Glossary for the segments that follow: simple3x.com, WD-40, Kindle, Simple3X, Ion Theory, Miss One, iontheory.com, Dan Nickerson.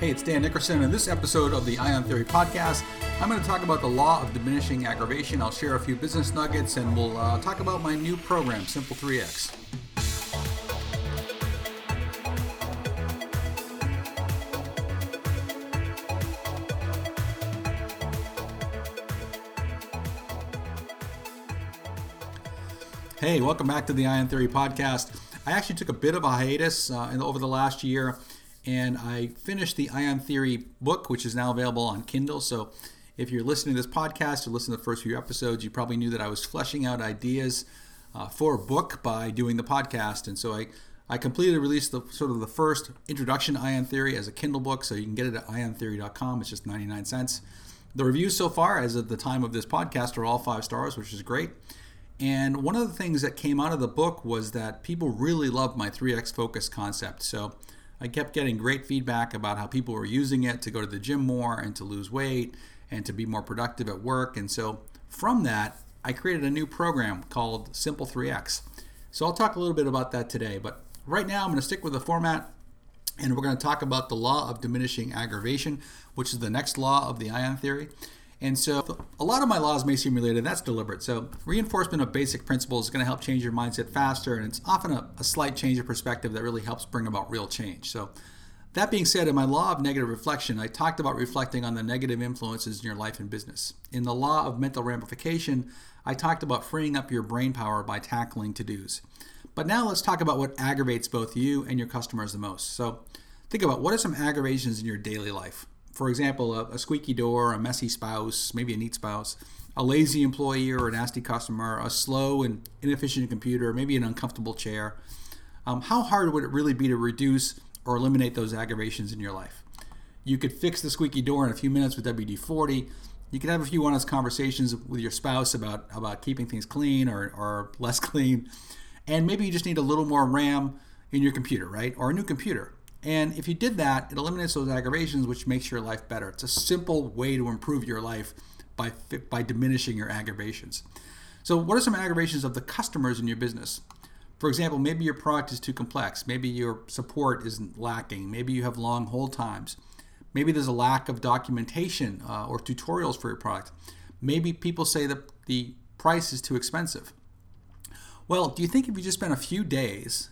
Hey, it's Dan Nickerson. In this episode of the Ion Theory podcast, I'm going to talk about the law of diminishing aggravation. I'll share a few business nuggets, and we'll talk about my new program, Simple3X. Hey, welcome back to the Ion Theory podcast. I actually took a bit of a hiatus over the last year, and I finished the Ion Theory book, which is now available on Kindle. So if you're listening to this podcast or listen to the first few episodes, you probably knew that I was fleshing out ideas for a book by doing the podcast. And so I completely released the first introduction to Ion Theory as a Kindle book, so you can get it at iontheory.com. It's just 99 cents. The reviews so far, as of the time of this podcast, are all 5 stars, which is great. And one of the things that came out of the book was that people really loved my 3X focus concept. So I kept getting great feedback about how people were using it to go to the gym more and to lose weight and to be more productive at work. And so from that, I created a new program called Simple3X. So I'll talk a little bit about that today. But right now, I'm going to stick with the format, and we're going to talk about the law of diminishing aggravation, which is the next law of the Ion Theory. And so a lot of my laws may seem related, and that's deliberate. So reinforcement of basic principles is going to help change your mindset faster, and it's often a slight change of perspective that really helps bring about real change. So that being said, in my law of negative reflection, I talked about reflecting on the negative influences in your life and business. In the law of mental ramification, I talked about freeing up your brain power by tackling to-dos. But now let's talk about what aggravates both you and your customers the most. So think about, what are some aggravations in your daily life? For example, a squeaky door, a messy spouse, maybe a neat spouse, a lazy employee or a nasty customer, a slow and inefficient computer, maybe an uncomfortable chair. How hard would it really be to reduce or eliminate those aggravations in your life? You could fix the squeaky door in a few minutes with WD-40. You could have a few honest conversations with your spouse about keeping things clean or less clean. And maybe you just need a little more RAM in your computer, right? Or a new computer. And if you did that, it eliminates those aggravations, which makes your life better. It's a simple way to improve your life by diminishing your aggravations. So what are some aggravations of the customers in your business? For example, maybe your product is too complex. Maybe your support is lacking. Maybe you have long hold times. Maybe there's a lack of documentation or tutorials for your product. Maybe people say that the price is too expensive. Well, do you think if you just spent a few days,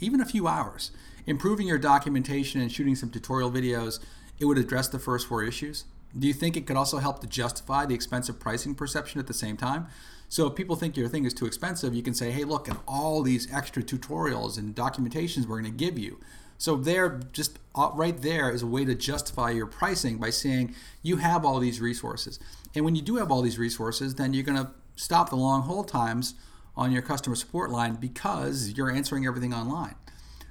even a few hours, improving your documentation and shooting some tutorial videos, it would address the first 4 issues? Do you think it could also help to justify the expensive pricing perception at the same time? So if people think your thing is too expensive, you can say, hey, look at all these extra tutorials and documentations we're going to give you. So there, just right there is a way to justify your pricing by saying you have all these resources. And when you do have all these resources, then you're going to stop the long hold times on your customer support line because you're answering everything online.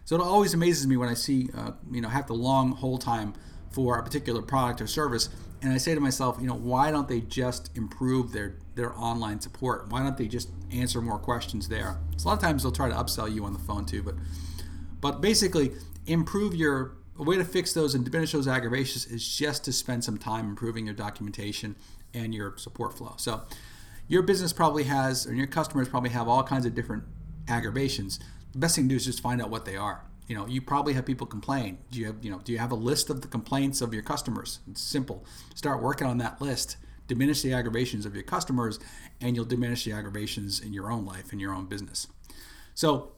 So it always amazes me when I see, have the long hold time for a particular product or service, and I say to myself, why don't they just improve their online support? Why don't they just answer more questions there? So a lot of times they'll try to upsell you on the phone too, but basically, a way to fix those and diminish those aggravations is just to spend some time improving your documentation and your support flow. So your business probably has, and your customers probably have, all kinds of different aggravations. The best thing to do is just find out what they are. You probably have people complain. Do you have a list of the complaints of your customers? It's simple. Start working on that list. Diminish the aggravations of your customers, and you'll diminish the aggravations in your own life, in your own business. So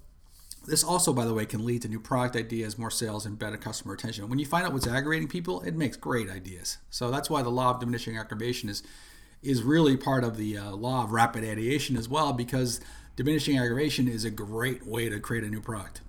this also, by the way, can lead to new product ideas, more sales, and better customer retention. When you find out what's aggravating people, it makes great ideas. So that's why the law of diminishing aggravation is really part of the law of rapid ideation as well, because diminishing aggravation is a great way to create a new product.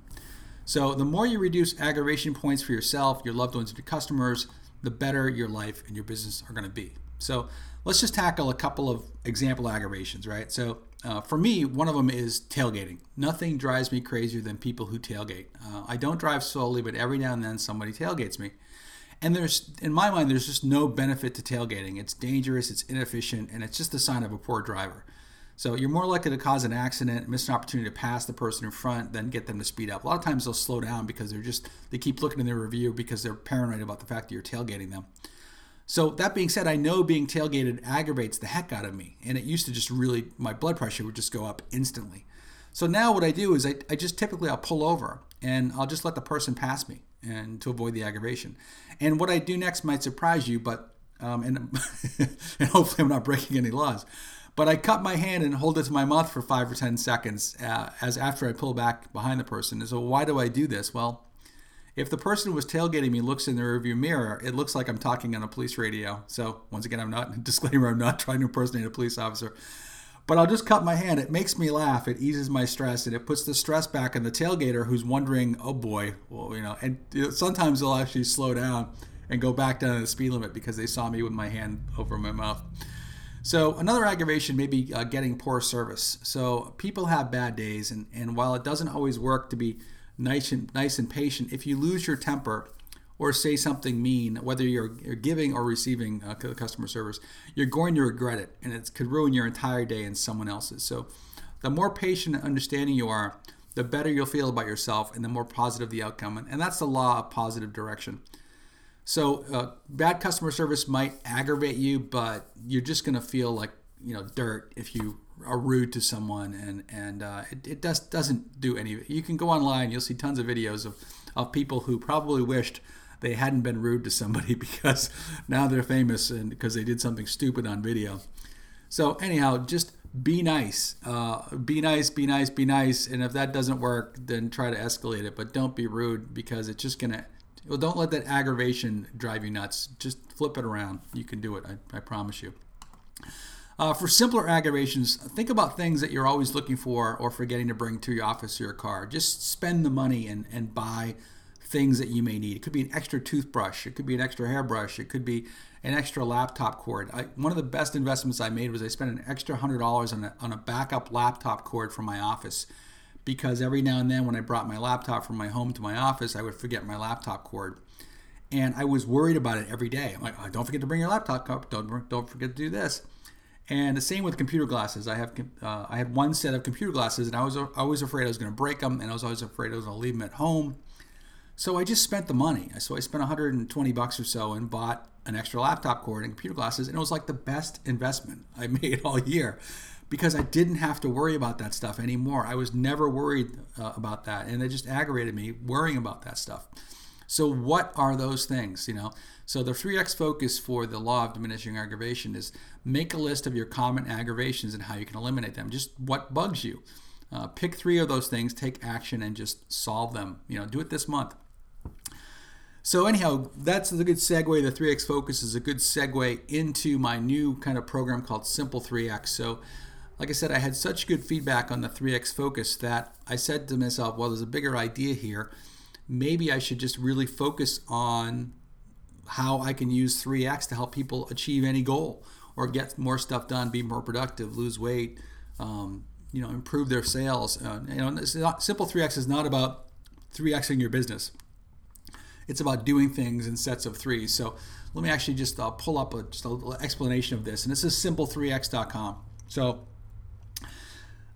So the more you reduce aggravation points for yourself, your loved ones, and your customers, the better your life and your business are going to be. So let's just tackle a couple of example aggravations, right? So for me, one of them is tailgating. Nothing drives me crazier than people who tailgate. I don't drive slowly, but every now and then somebody tailgates me. And in my mind, there's just no benefit to tailgating. It's dangerous, it's inefficient, and it's just a sign of a poor driver. So you're more likely to cause an accident, miss an opportunity to pass the person in front, than get them to speed up. A lot of times they'll slow down because they keep looking in their review because they're paranoid about the fact that you're tailgating them. So that being said, I know being tailgated aggravates the heck out of me. And it used to just really, my blood pressure would just go up instantly. So now what I do is I just typically I'll pull over and I'll just let the person pass me and to avoid the aggravation. And what I do next might surprise you, but and hopefully I'm not breaking any laws. But I cut my hand and hold it to my mouth for 5 or 10 seconds as after I pull back behind the person. And so why do I do this? Well, if the person who was tailgating me looks in the rearview mirror, it looks like I'm talking on a police radio. So once again, I'm not trying to impersonate a police officer. But I'll just cut my hand. It makes me laugh. It eases my stress, and it puts the stress back on the tailgater who's wondering, oh boy, well, you know. And sometimes they'll actually slow down and go back down to the speed limit because they saw me with my hand over my mouth. So another aggravation may be getting poor service. So people have bad days, and while it doesn't always work to be nice and patient, if you lose your temper or say something mean, whether you're giving or receiving customer service, you're going to regret it, and it could ruin your entire day and someone else's. So the more patient and understanding you are, the better you'll feel about yourself and the more positive the outcome. And that's the law of positive direction. So bad customer service might aggravate you, but you're just going to feel like, you know, dirt if you are rude to someone, and it just doesn't do any. You can go online, you'll see tons of videos of people who probably wished they hadn't been rude to somebody because now they're famous and because they did something stupid on video. So anyhow, just be nice. Be nice. And if that doesn't work, then try to escalate it, but don't be rude because it's just going to. Well, don't let that aggravation drive you nuts. Just flip it around. You can do it. I promise you. For simpler aggravations, think about things that you're always looking for or forgetting to bring to your office or your car. Just spend the money and buy things that you may need. It could be an extra toothbrush. It could be an extra hairbrush. It could be an extra laptop cord. One of the best investments I made was I spent an extra $100 on a backup laptop cord for my office, because every now and then when I brought my laptop from my home to my office, I would forget my laptop cord. And I was worried about it every day. I'm like, oh, don't forget to bring your laptop cord. Don't forget to do this. And the same with computer glasses. I had one set of computer glasses, and I was always afraid I was going to break them, and I was always afraid I was going to leave them at home. So I just spent the money. So I spent 120 bucks or so and bought an extra laptop cord and computer glasses, and it was like the best investment I made all year, because I didn't have to worry about that stuff anymore. I was never worried about that, and it just aggravated me worrying about that stuff. So what are those things, you know? So the 3X focus for the law of diminishing aggravation is make a list of your common aggravations and how you can eliminate them, just what bugs you. Pick 3 of those things, take action, and just solve them. You know, do it this month. So anyhow, that's a good segue. The 3X focus is a good segue into my new kind of program called Simple3X. So like I said, I had such good feedback on the 3X focus that I said to myself, well, there's a bigger idea here. Maybe I should just really focus on how I can use 3X to help people achieve any goal or get more stuff done, be more productive, lose weight, improve their sales. Simple 3X is not about 3Xing your business. It's about doing things in sets of 3. So let me actually just pull up just a little explanation of this. And this is simple3x.com. So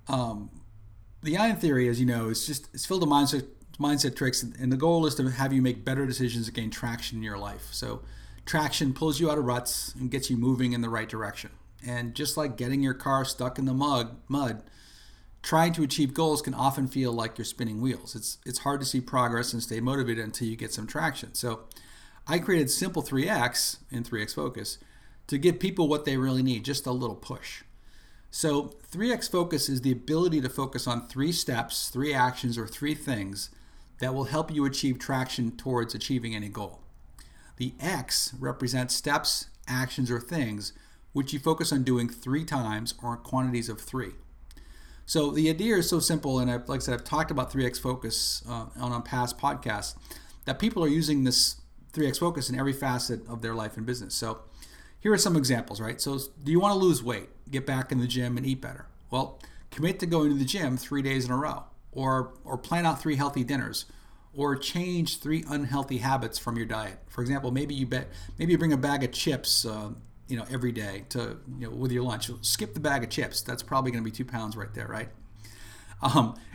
the Ion Theory, as you know, it's filled with mindset tricks, and the goal is to have you make better decisions to gain traction in your life. So traction pulls you out of ruts and gets you moving in the right direction. And just like getting your car stuck in the mud, trying to achieve goals can often feel like you're spinning wheels. It's hard to see progress and stay motivated until you get some traction. So I created Simple 3X and 3X Focus to give people what they really need, just a little push. So 3X focus is the ability to focus on 3 steps, 3 actions, or 3 things that will help you achieve traction towards achieving any goal. The X represents steps, actions, or things which you focus on doing 3 times or in quantities of 3. So the idea is so simple, and like I said, I've talked about 3X focus on past podcasts, that people are using this 3X focus in every facet of their life and business. So here are some examples, right? So do you want to lose weight, get back in the gym, and eat better? Well, commit to going to the gym 3 days in a row, or plan out 3 healthy dinners, or change 3 unhealthy habits from your diet. For example, maybe you bring a bag of chips every day to with your lunch. Skip the bag of chips. That's probably going to be 2 pounds right there, right?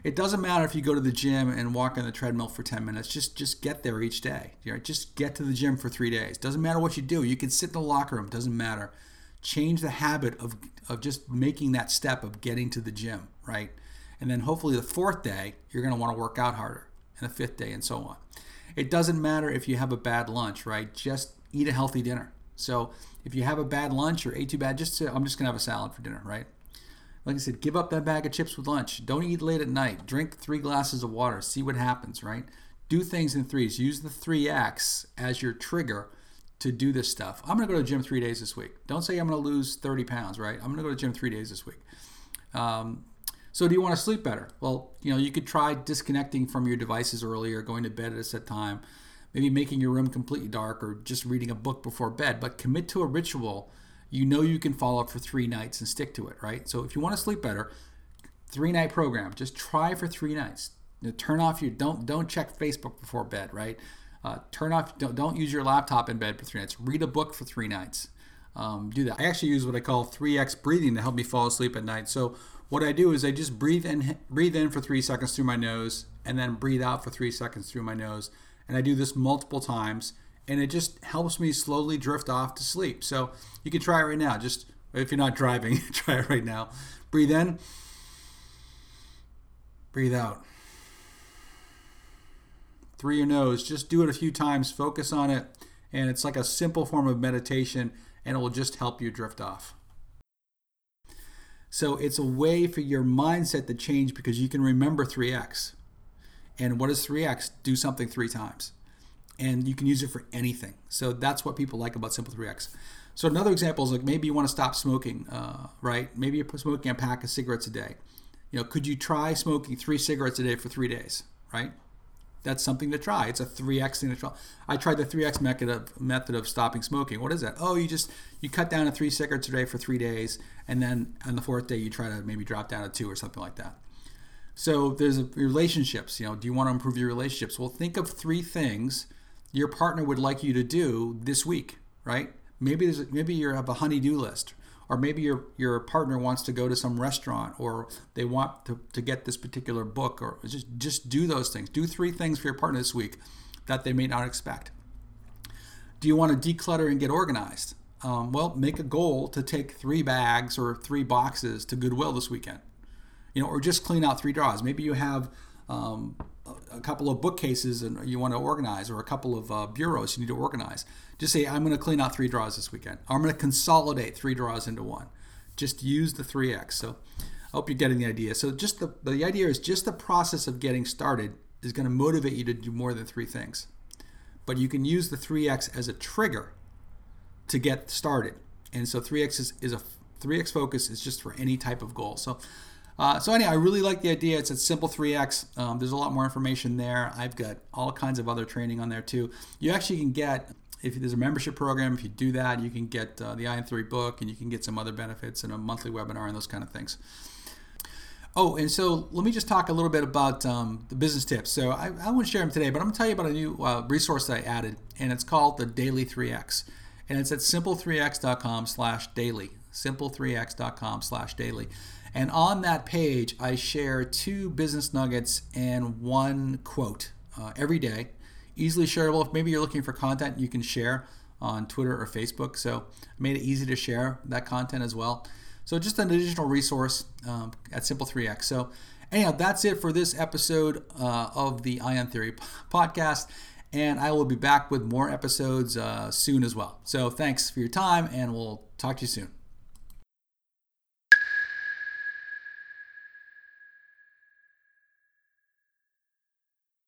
It doesn't matter if you go to the gym and walk on the treadmill for 10 minutes. Just get there each day. Just get to the gym for 3 days. Doesn't matter what you do. You can sit in the locker room. Doesn't matter. Change the habit of just making that step of getting to the gym, right? And then hopefully the 4th day, you're going to want to work out harder. and a fifth day and so on. It doesn't matter if you have a bad lunch, right? Just eat a healthy dinner. So if you have a bad lunch or ate too bad, just say, I'm just going to have a salad for dinner, right? Like I said, give up that bag of chips with lunch. Don't eat late at night. Drink 3 glasses of water. See what happens, right? Do things in threes. Use the 3X as your trigger to do this stuff. I'm going to go to the gym 3 days this week. Don't say I'm going to lose 30 pounds, right? I'm going to go to the gym 3 days this week. So do you want to sleep better? Well, you know, you could try disconnecting from your devices earlier, going to bed at a set time, maybe making your room completely dark or just reading a book before bed, but commit to a ritual you know you can follow up for 3 nights and stick to it, right? So if you want to sleep better, 3-night program, just try for 3 nights. You know, turn off your, don't check Facebook before bed, right? Turn off, don't use your laptop in bed for 3 nights. Read a book for 3 nights. Do that. I actually use what I call 3X breathing to help me fall asleep at night. So what I do is I just breathe in for 3 seconds through my nose and then breathe out for 3 seconds through my nose. And I do this multiple times, and it just helps me slowly drift off to sleep. So you can try it right now. Just if you're not driving, try it right now. Breathe in, breathe out. Through your nose, just do it a few times, focus on it, and it's like a simple form of meditation, and it will just help you drift off. So it's a way for your mindset to change because you can remember 3X. And what is 3X? Do something 3 times. And you can use it for anything. So that's what people like about Simple3X. So another example is like maybe you want to stop smoking, right? Maybe you're smoking a pack of cigarettes a day. You know, could you try smoking 3 cigarettes a day for 3 days, right? That's something to try. It's a 3X thing to try. I tried the 3X method of stopping smoking. What is that? Oh, you cut down to 3 cigarettes a day for 3 days, and then on the 4th day you try to maybe drop down to 2 or something like that. So there's relationships. You know, do you want to improve your relationships? Well, think of 3 things your partner would like you to do this week, right? Maybe you have a honey-do list, or maybe your partner wants to go to some restaurant, or they want to get this particular book, or just do those things. Do 3 things for your partner this week that they may not expect. Do you want to declutter and get organized? Well, make a goal to take 3 bags or 3 boxes to Goodwill this weekend, you know, or just clean out 3 drawers. Maybe you have a couple of bookcases and you want to organize, or a couple of bureaus you need to organize. Just say, I'm going to clean out 3 drawers this weekend. I'm going to consolidate 3 drawers into one. Just use the 3X. So I hope you're getting the idea. So just the idea is just the process of getting started is going to motivate you to do more than 3 things. But you can use the 3X as a trigger to get started. And so 3X focus is just for any type of goal. So anyhow, I really like the idea. It's at Simple3X. There's a lot more information there. I've got all kinds of other training on there too. You actually can get, if there's a membership program, if you do that, you can get the Ion Theory book, and you can get some other benefits and a monthly webinar and those kind of things. Oh, and so let me just talk a little bit about the business tips. So I won't share them today, but I'm going to tell you about a new resource that I added, and it's called the Daily 3X. And it's at simple3x.com/daily. simple3x.com/daily. And on that page, I share 2 business nuggets and 1 quote every day. Easily shareable. If maybe you're looking for content, you can share on Twitter or Facebook. So I made it easy to share that content as well. So just an additional resource at Simple3X. So anyhow, that's it for this episode of the Ion Theory podcast. And I will be back with more episodes soon as well. So thanks for your time, and we'll talk to you soon.